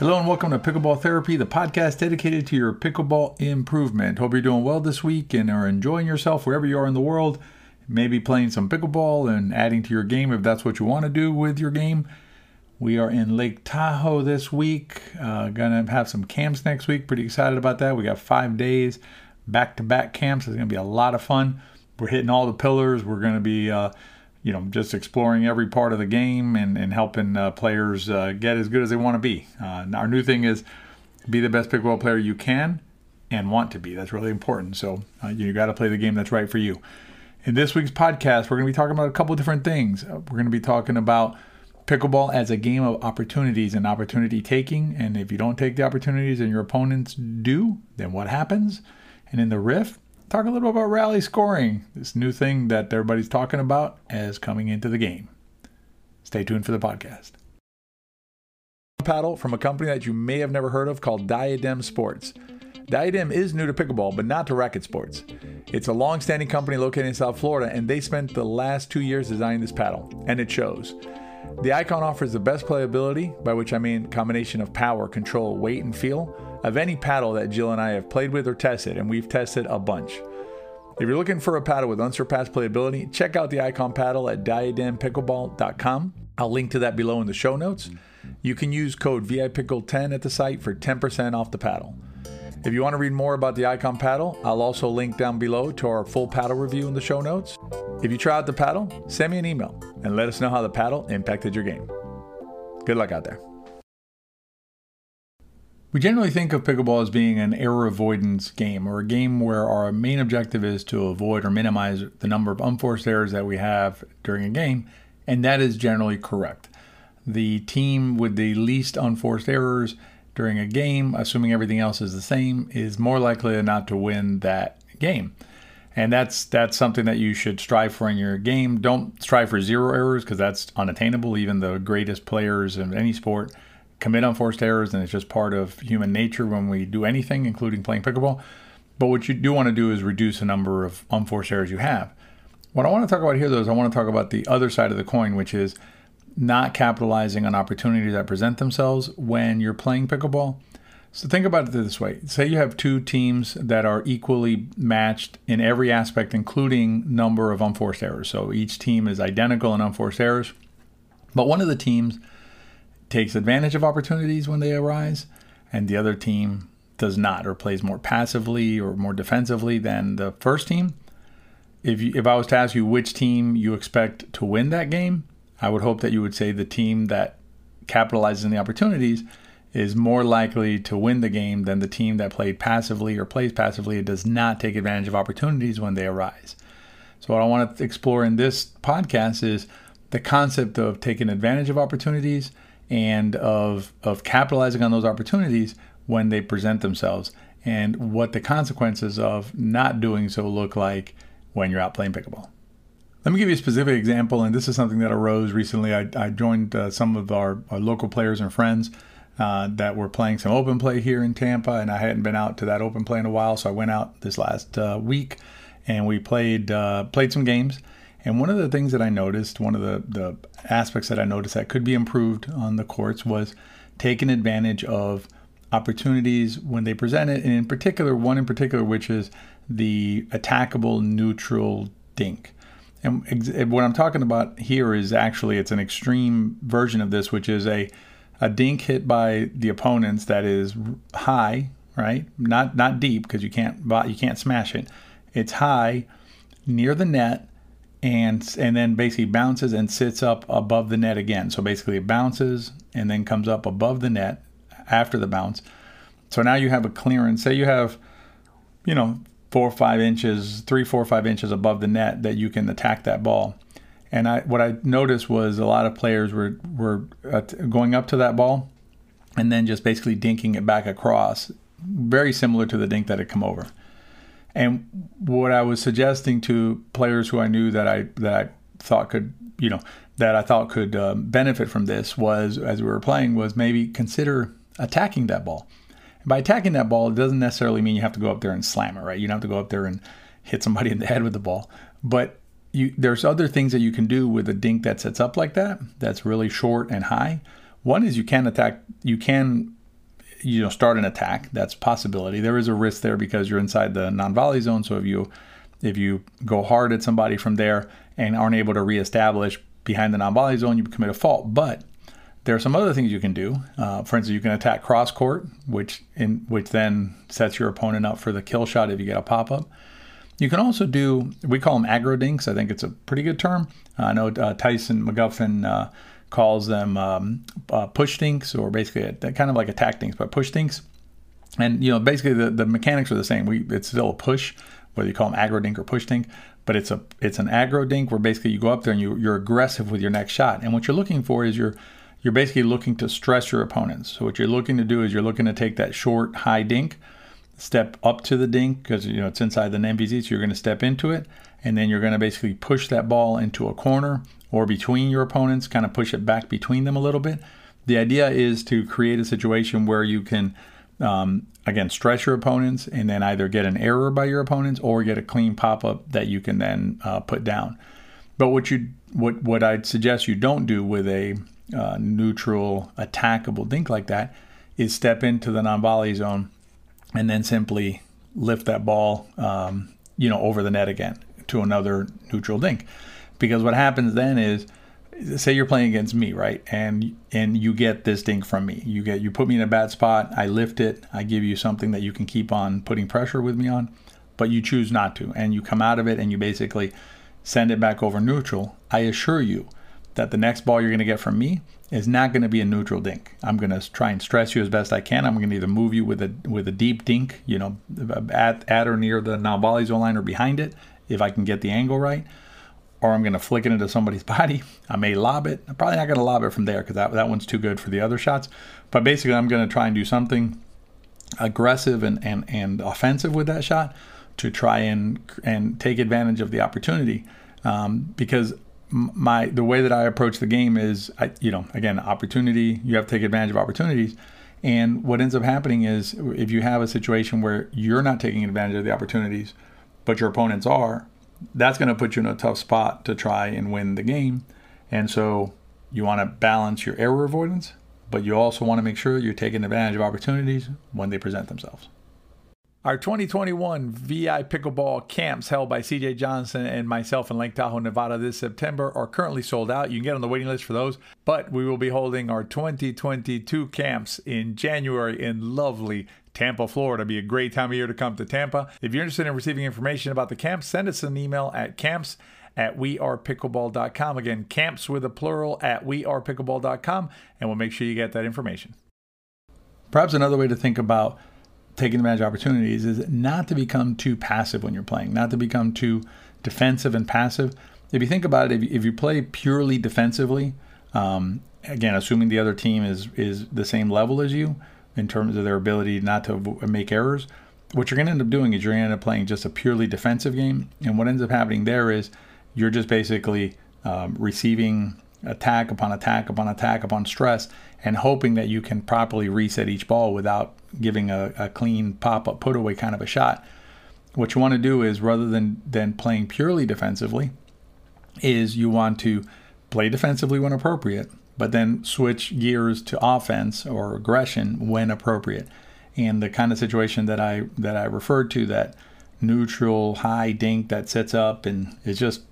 Hello and welcome to Pickleball Therapy, the podcast dedicated to your pickleball improvement. Hope you're doing well this week and are enjoying yourself wherever you are in the world. Maybe playing some pickleball and adding to your game if that's what you want to do with your game. We are in Lake Tahoe this week. Going to have some camps next week. Pretty excited about that. We got 5 days back-to-back camps. It's going to be a lot of fun. We're hitting all the pillars. We're going to be just exploring every part of the game and helping players get as good as they want to be. Our new thing is be the best pickleball player you can and want to be. That's really important. So you got to play the game that's right for you. In this week's podcast, we're going to be talking about a couple of different things. We're going to be talking about pickleball as a game of opportunities and opportunity taking. And if you don't take the opportunities and your opponents do, then what happens? And in the riff, talk a little about rally scoring, this new thing that everybody's talking about as coming into the game. Stay tuned for the podcast. Paddle from a company that you may have never heard of called Diadem Sports. Diadem is new to pickleball, but not to racket sports. It's a long-standing company located in South Florida, and they spent the last 2 years designing this paddle, and it shows. The Icon offers the best playability, by which I mean combination of power, control, weight, and feel, of any paddle that Jill and I have played with or tested, and we've tested a bunch. If you're looking for a paddle with unsurpassed playability, check out the Icon Paddle at diadempickleball.com. I'll link to that below in the show notes. You can use code VIPickle10 at the site for 10% off the paddle. If you want to read more about the Icon Paddle, I'll also link down below to our full paddle review in the show notes. If you try out the paddle, send me an email and let us know how the paddle impacted your game. Good luck out there. We generally think of pickleball as being an error avoidance game, or a game where our main objective is to avoid or minimize the number of unforced errors that we have during a game, and that is generally correct. The team with the least unforced errors during a game, assuming everything else is the same, is more likely than not to win that game. And that's something that you should strive for in your game. Don't strive for zero errors, because that's unattainable. Even the greatest players in any sport commit unforced errors, and it's just part of human nature when we do anything, including playing pickleball. But what you do want to do is reduce the number of unforced errors you have. What I want to talk about here, though, is I want to talk about the other side of the coin, which is not capitalizing on opportunities that present themselves when you're playing pickleball. So think about it this way. Say you have two teams that are equally matched in every aspect, including number of unforced errors. So each team is identical in unforced errors, but one of the teams takes advantage of opportunities when they arise, and the other team does not, or plays more passively or more defensively than the first team. If I was to ask you which team you expect to win that game, I would hope that you would say the team that capitalizes on the opportunities is more likely to win the game than the team that played passively or plays passively and does not take advantage of opportunities when they arise. So what I want to explore in this podcast is the concept of taking advantage of opportunities and of capitalizing on those opportunities when they present themselves, and what the consequences of not doing so look like when you're out playing pickleball. Let me give you a specific example, and this is something that arose recently. I joined some of our local players and friends that were playing some open play here in Tampa, and I hadn't been out to that open play in a while, so I went out this last week, and we played some games. And one of the things that I noticed, one of the aspects that I noticed that could be improved on the courts, was taking advantage of opportunities when they present it, and in particular, which is the attackable neutral dink. And what I'm talking about here is actually, it's an extreme version of this, which is a dink hit by the opponents that is high, right? Not deep, because you can't smash it. It's high, near the net, and then basically bounces and sits up above the net again. So basically it bounces and then comes up above the net after the bounce. So now you have a clearance. Say you have, 3, 4, 5 inches above the net that you can attack that ball. And what I noticed was a lot of players were going up to that ball and then just basically dinking it back across, very similar to the dink that had come over. And what I was suggesting to players who I knew that I thought could benefit from this was, as we were playing, was maybe consider attacking that ball. And by attacking that ball, it doesn't necessarily mean you have to go up there and slam it, right? You don't have to go up there and hit somebody in the head with the ball. But there's other things that you can do with a dink that sets up like that, that's really short and high. One is you can you know, start an attack. That's a possibility. There is a risk there because you're inside the non-volley zone. So if you go hard at somebody from there and aren't able to reestablish behind the non-volley zone, you commit a fault. But there are some other things you can do. For instance, you can attack cross court, which then sets your opponent up for the kill shot if you get a pop-up. You can also do, we call them aggro dinks. I think it's a pretty good term. I know Tyson McGuffin calls them push dinks, or basically kind of like attack dinks, but push dinks. And you know, basically the mechanics are the same. It's still a push, whether you call them aggro dink or push dink, but it's an aggro dink where basically you go up there and you're aggressive with your next shot. And what you're looking for is you're basically looking to stress your opponents. So what you're looking to do is you're looking to take that short, high dink, step up to the dink because, you know, it's inside the NPZ, so you're going to step into it, and then you're going to basically push that ball into a corner or between your opponents, kind of push it back between them a little bit. The idea is to create a situation where you can, again, stress your opponents and then either get an error by your opponents or get a clean pop-up that you can then put down. But what I'd suggest you don't do with a neutral, attackable dink like that is step into the non-volley zone and then simply lift that ball, over the net again to another neutral dink. Because what happens then is, say you're playing against me, right? And you get this dink from me. You put me in a bad spot, I lift it, I give you something that you can keep on putting pressure with me on, but you choose not to. And you come out of it and you basically send it back over neutral. I assure you that the next ball you're going to get from me is not going to be a neutral dink. I'm going to try and stress you as best I can. I'm going to either move you with a deep dink, at or near the non-volley zone line or behind it, if I can get the angle right, or I'm going to flick it into somebody's body. I may lob it. I'm probably not going to lob it from there because that one's too good for the other shots. But basically, I'm going to try and do something aggressive and offensive with that shot to try and take advantage of the opportunity, because the way that I approach the game is, opportunity, you have to take advantage of opportunities. And what ends up happening is if you have a situation where you're not taking advantage of the opportunities, but your opponents are, that's going to put you in a tough spot to try and win the game. And so you want to balance your error avoidance, but you also want to make sure you're taking advantage of opportunities when they present themselves. Our 2021 VI Pickleball camps held by CJ Johnson and myself in Lake Tahoe, Nevada this September are currently sold out. You can get on the waiting list for those, but we will be holding our 2022 camps in January in lovely Tampa, Florida. It'll be a great time of year to come to Tampa. If you're interested in receiving information about the camps, send us an email at camps@wearepickleball.com. Again, camps with a plural @wearepickleball.com, and we'll make sure you get that information. Perhaps another way to think about taking advantage of opportunities is not to become too passive when you're playing, not to become too defensive and passive. If you think about it, if you play purely defensively, again, assuming the other team is the same level as you in terms of their ability not to make errors, what you're going to end up doing is you're going to end up playing just a purely defensive game. And what ends up happening there is you're just basically receiving attack upon attack upon attack upon stress and hoping that you can properly reset each ball without giving a clean pop-up put-away kind of a shot. What you want to do is, rather than playing purely defensively, is you want to play defensively when appropriate, but then switch gears to offense or aggression when appropriate. And the kind of situation that I referred to, that neutral high dink that sets up and is just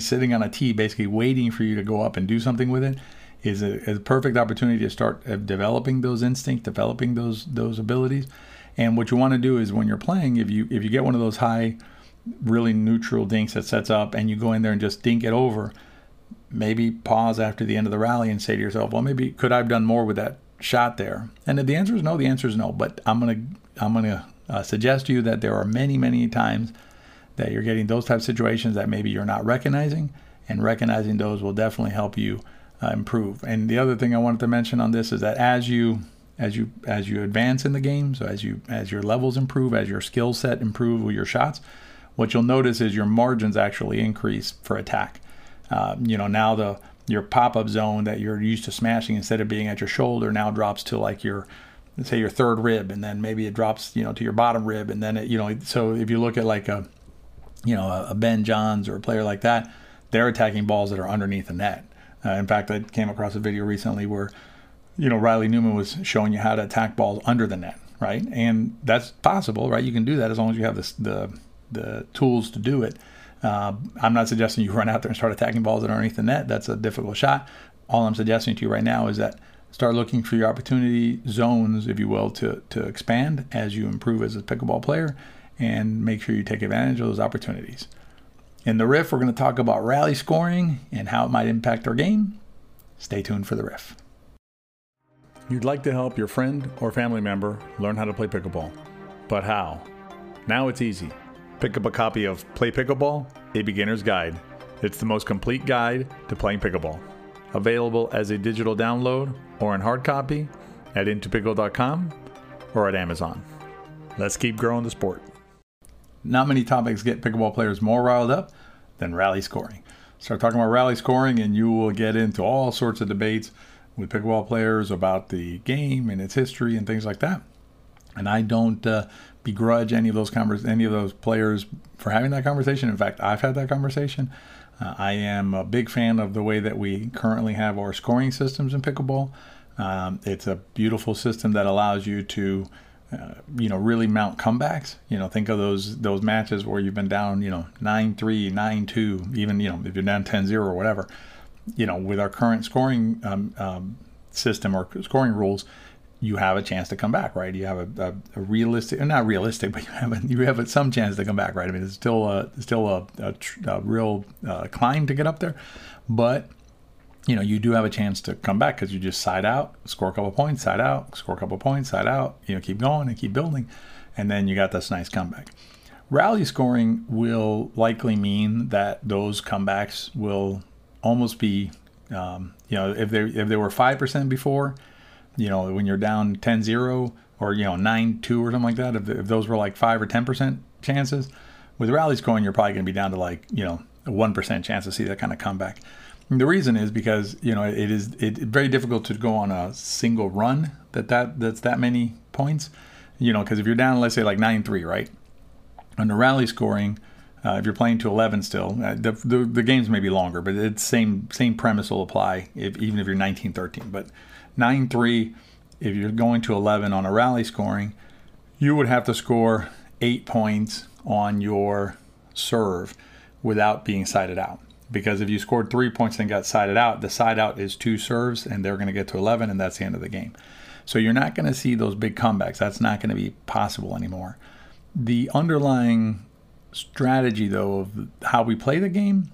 sitting on a tee basically waiting for you to go up and do something with it, is a perfect opportunity to start developing those instincts, developing those abilities. And what you want to do is, when you're playing, if you get one of those high, really neutral dinks that sets up and you go in there and just dink it over, maybe pause after the end of the rally and say to yourself, well, maybe could I have done more with that shot there? And if the answer is no, the answer is no. But I'm going to suggest to you that there are many, many times that you're getting those type of situations that maybe you're not recognizing, and recognizing those will definitely help you improve. And the other thing I wanted to mention on this is that as you advance in the game, so as your levels improve, as your skill set improve with your shots, what you'll notice is your margins actually increase for attack. Now your pop-up zone that you're used to smashing, instead of being at your shoulder, now drops to like your third rib, and then maybe it drops to your bottom rib, and then so if you look at like a Ben Johns or a player like that, they're attacking balls that are underneath the net. In fact, I came across a video recently where you know, Riley Newman was showing you how to attack balls under the net, right? And that's possible, right? You can do that as long as you have this, the tools to do it. I'm not suggesting you run out there and start attacking balls that are underneath the net. That's a difficult shot. All I'm suggesting to you right now is that start looking for your opportunity zones, if you will, to expand as you improve as a pickleball player, and make sure you take advantage of those opportunities. In the riff, we're going to talk about rally scoring and how it might impact our game. Stay tuned for the riff. You'd like to help your friend or family member learn how to play pickleball, but how? Now it's easy. Pick up a copy of Play Pickleball, a Beginner's Guide. It's the most complete guide to playing pickleball. Available as a digital download or in hard copy at In2Pickle.com or at Amazon. Let's keep growing the sport. Not many topics get pickleball players more riled up than rally scoring. Start talking about rally scoring and you will get into all sorts of debates with pickleball players about the game and its history and things like that. And I don't begrudge any of those players for having that conversation. In fact, I've had that conversation. I am a big fan of the way that we currently have our scoring systems in pickleball. It's a beautiful system that allows you to really mount comebacks. You know, think of those matches where you've been down, 9-3, 9-2, even, if you're down 10-0 or whatever. With our current scoring system or scoring rules, you have a chance to come back, right? You have a realistic, not realistic, but you have some chance to come back, right? I mean, it's still a real climb to get up there, but you do have a chance to come back because you just side out, score a couple of points, side out, score a couple of points, side out, keep going and keep building. And then you got this nice comeback. Rally scoring will likely mean that those comebacks will almost be, if they were 5% before, when you're down 10-0 or, 9-2 or something like that, if those were like 5 or 10% chances, with rally scoring, you're probably going to be down to like, a 1% chance to see that kind of comeback. The reason is because it's very difficult to go on a single run that's that many points, because if you're down, let's say like 9-3, right, under rally scoring, if you're playing to 11 still, the games may be longer, but it's same premise will apply even if you're 19-13. But 9-3, if you're going to 11 on a rally scoring, you would have to score 8 points on your serve without being sided out. Because if you scored 3 points and got sided out, the side out is 2 serves, and they're going to get to 11, and that's the end of the game. So you're not going to see those big comebacks. That's not going to be possible anymore. The underlying strategy, though, of how we play the game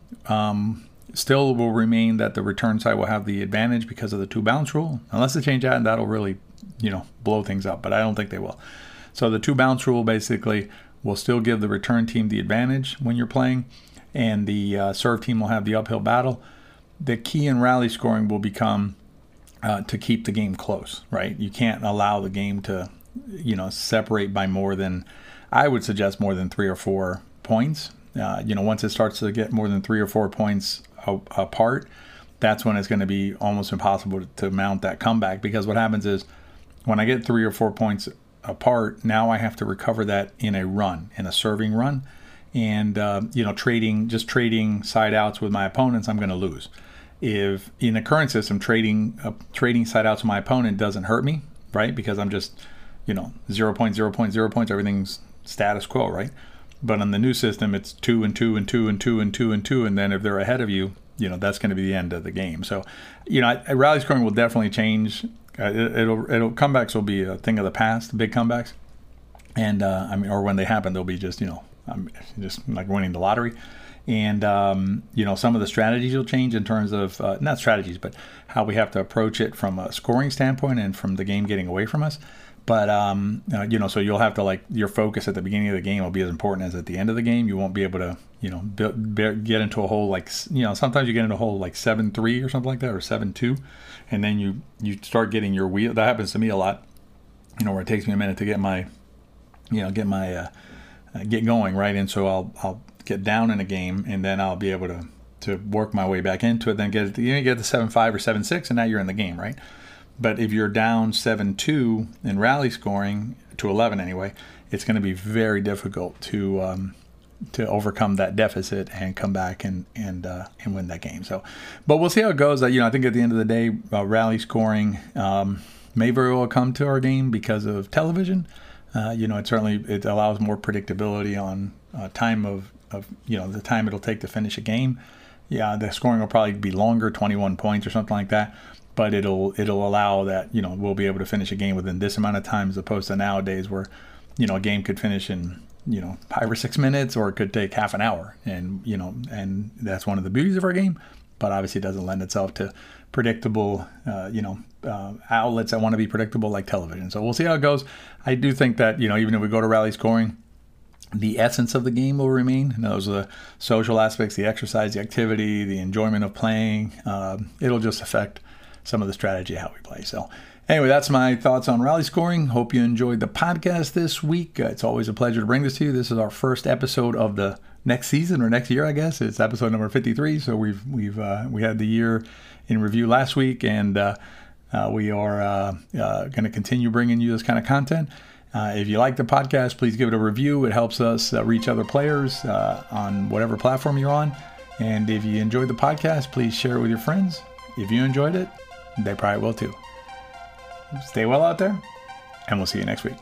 still will remain that the return side will have the advantage because of the 2-bounce rule, unless they change that, and that'll really, blow things up, but I don't think they will. So the 2-bounce rule basically will still give the return team the advantage when you're playing, and the serve team will have the uphill battle. The key in rally scoring will become to keep the game close, right? You can't allow the game to, separate by more than, I would suggest, more than 3 or 4 points. Once it starts to get more than 3 or 4 points apart, that's when it's going to be almost impossible to mount that comeback, because what happens is when I get 3 or 4 points apart, now I have to recover that in a run, in a serving run. And, trading side outs with my opponents, I'm going to lose. If in the current system, trading side outs with my opponent doesn't hurt me, right? Because I'm just, 0 points, 0 points, 0 points, everything's status quo, right? But on the new system, it's 2 and 2 and 2 and 2 and 2 and 2. And then if they're ahead of you, that's going to be the end of the game. So, rally scoring will definitely change. Comebacks will be a thing of the past, big comebacks. And, or when they happen, they'll be just, I'm just like winning the lottery. And, some of the strategies will change in terms of, not strategies, but how we have to approach it from a scoring standpoint and from the game getting away from us. But, so you'll have to, your focus at the beginning of the game will be as important as at the end of the game. You won't be able to, get into a hole sometimes you get into a hole like 7-3 or something like that, or 7-2. And then you start getting your wheel. That happens to me a lot, where it takes me a minute to get my, get going, right? And so I'll get down in a game, and then I'll be able to work my way back into it, then get to 7-5 or 7-6, and now you're in the game, right? But if you're down 7-2 in rally scoring to 11 anyway, it's going to be very difficult to overcome that deficit and come back and win that game. So, but we'll see how it goes. You know, I think at the end of the day, rally scoring may very well come to our game because of television. You know, it allows more predictability on time of you know, the time it'll take to finish a game. Yeah, the scoring will probably be longer, 21 points or something like that. But it'll allow that, you know, we'll be able to finish a game within this amount of time as opposed to nowadays where, you know, a game could finish in, you know, 5 or 6 minutes, or it could take half an hour. And, you know, and that's one of the beauties of our game. But obviously it doesn't lend itself to predictable, you know, outlets that want to be predictable like television. So we'll see how it goes. I do think that, you know, even if we go to rally scoring, the essence of the game will remain. And those are the social aspects, the exercise, the activity, the enjoyment of playing. It'll just affect some of the strategy of how we play. So anyway, that's my thoughts on rally scoring. Hope you enjoyed the podcast this week. It's always a pleasure to bring this to you. This is our first episode of the next season, or next year, I guess. It's episode number 53. So we had the year in review last week, and we are going to continue bringing you this kind of content. If you like the podcast, please give it a review. It helps us reach other players on whatever platform you're on. And if you enjoyed the podcast, please share it with your friends. If you enjoyed it, they probably will too. Stay well out there, and we'll see you next week.